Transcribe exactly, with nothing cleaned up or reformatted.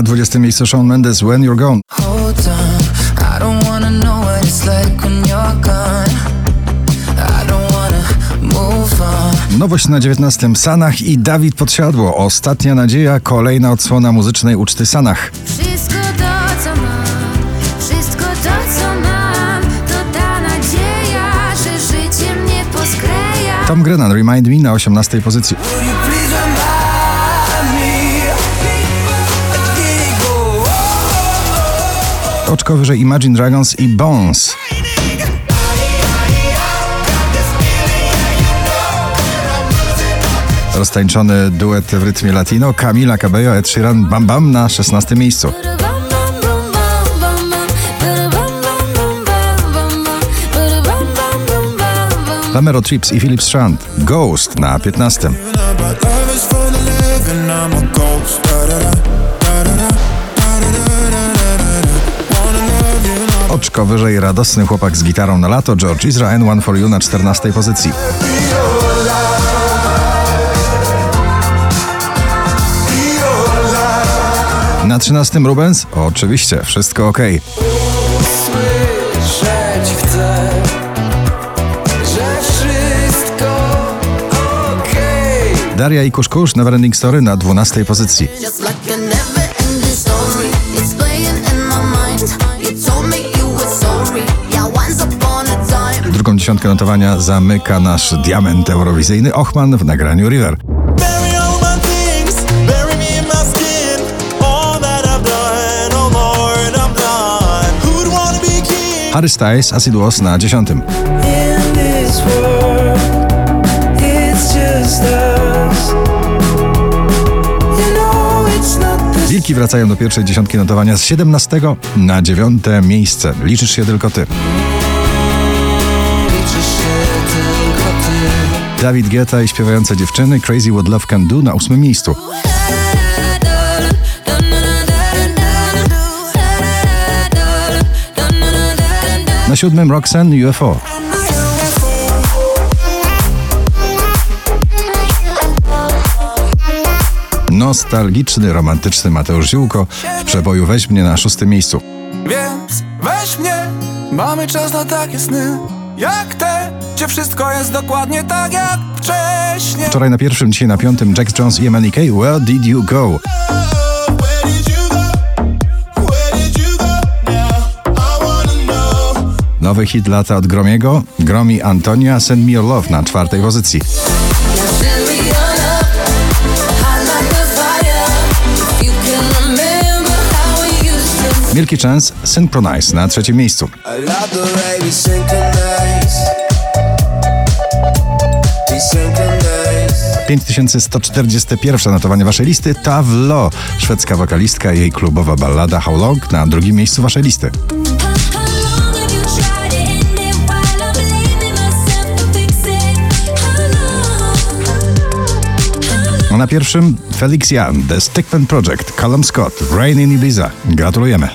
Na dwudziestym miejscu Shawn Mendes, When You're Gone. Nowość na dziewiętnastym Sanach i Dawid Podsiadło. Ostatnia nadzieja, kolejna odsłona muzycznej uczty Sanach. Wszystko to, co mam, wszystko to, co mam, to ta nadzieja, że życie mnie poskleja. Tom Grennan, Remind Me na osiemnastej pozycji. Oczko wyżej Imagine Dragons i Bones. Roztańczony duet w rytmie latino, Camila Cabello, Ed Sheeran, Bam Bam na szesnastym miejscu. Lamero, Trips i Philips Strand, Ghost na piętnastym. Oczko wyżej radosny chłopak z gitarą na lato, George Israel, One For You na czternastej pozycji. Na trzynastym Rubens, oczywiście, wszystko okej. Usłyszeć chcę, że wszystko okej. Daria i Kusz-Kusz, Neverending Story na dwunastej pozycji. Drugą dziesiątkę notowania zamyka nasz diament eurowizyjny Ochman w nagraniu River. Harry Styles, Acidlos na dziesiątym. Wilki wracają do pierwszej dziesiątki notowania z siedemnastego na dziewiąte miejsce. Liczysz się tylko ty. Dawid Goeta i śpiewające dziewczyny, Crazy What Love Can Do na ósmym miejscu. Na siódmym Roxanne, U F O. Nostalgiczny, romantyczny Mateusz Ziółko w przeboju Weź mnie na szóstym miejscu. Więc weź mnie, mamy czas na takie sny jak te, gdzie wszystko jest dokładnie tak jak wcześniej. Wczoraj na pierwszym, dzisiaj na piątym Jack Jones i Melanie Kay, Where Did You Go? Nowy hit lata od Gromiego, Gromi, Antonia, Send Me Your Love na czwartej pozycji. Milky Chance, Synchronize na trzecim miejscu. pięć tysięcy sto czterdzieści jeden notowanie waszej listy, Tavlo, szwedzka wokalistka, jej klubowa ballada How Long na drugim miejscu waszej listy. Na pierwszym Felix Jan, The Stickman Project, Calum Scott, Rain in Ibiza. Gratulujemy.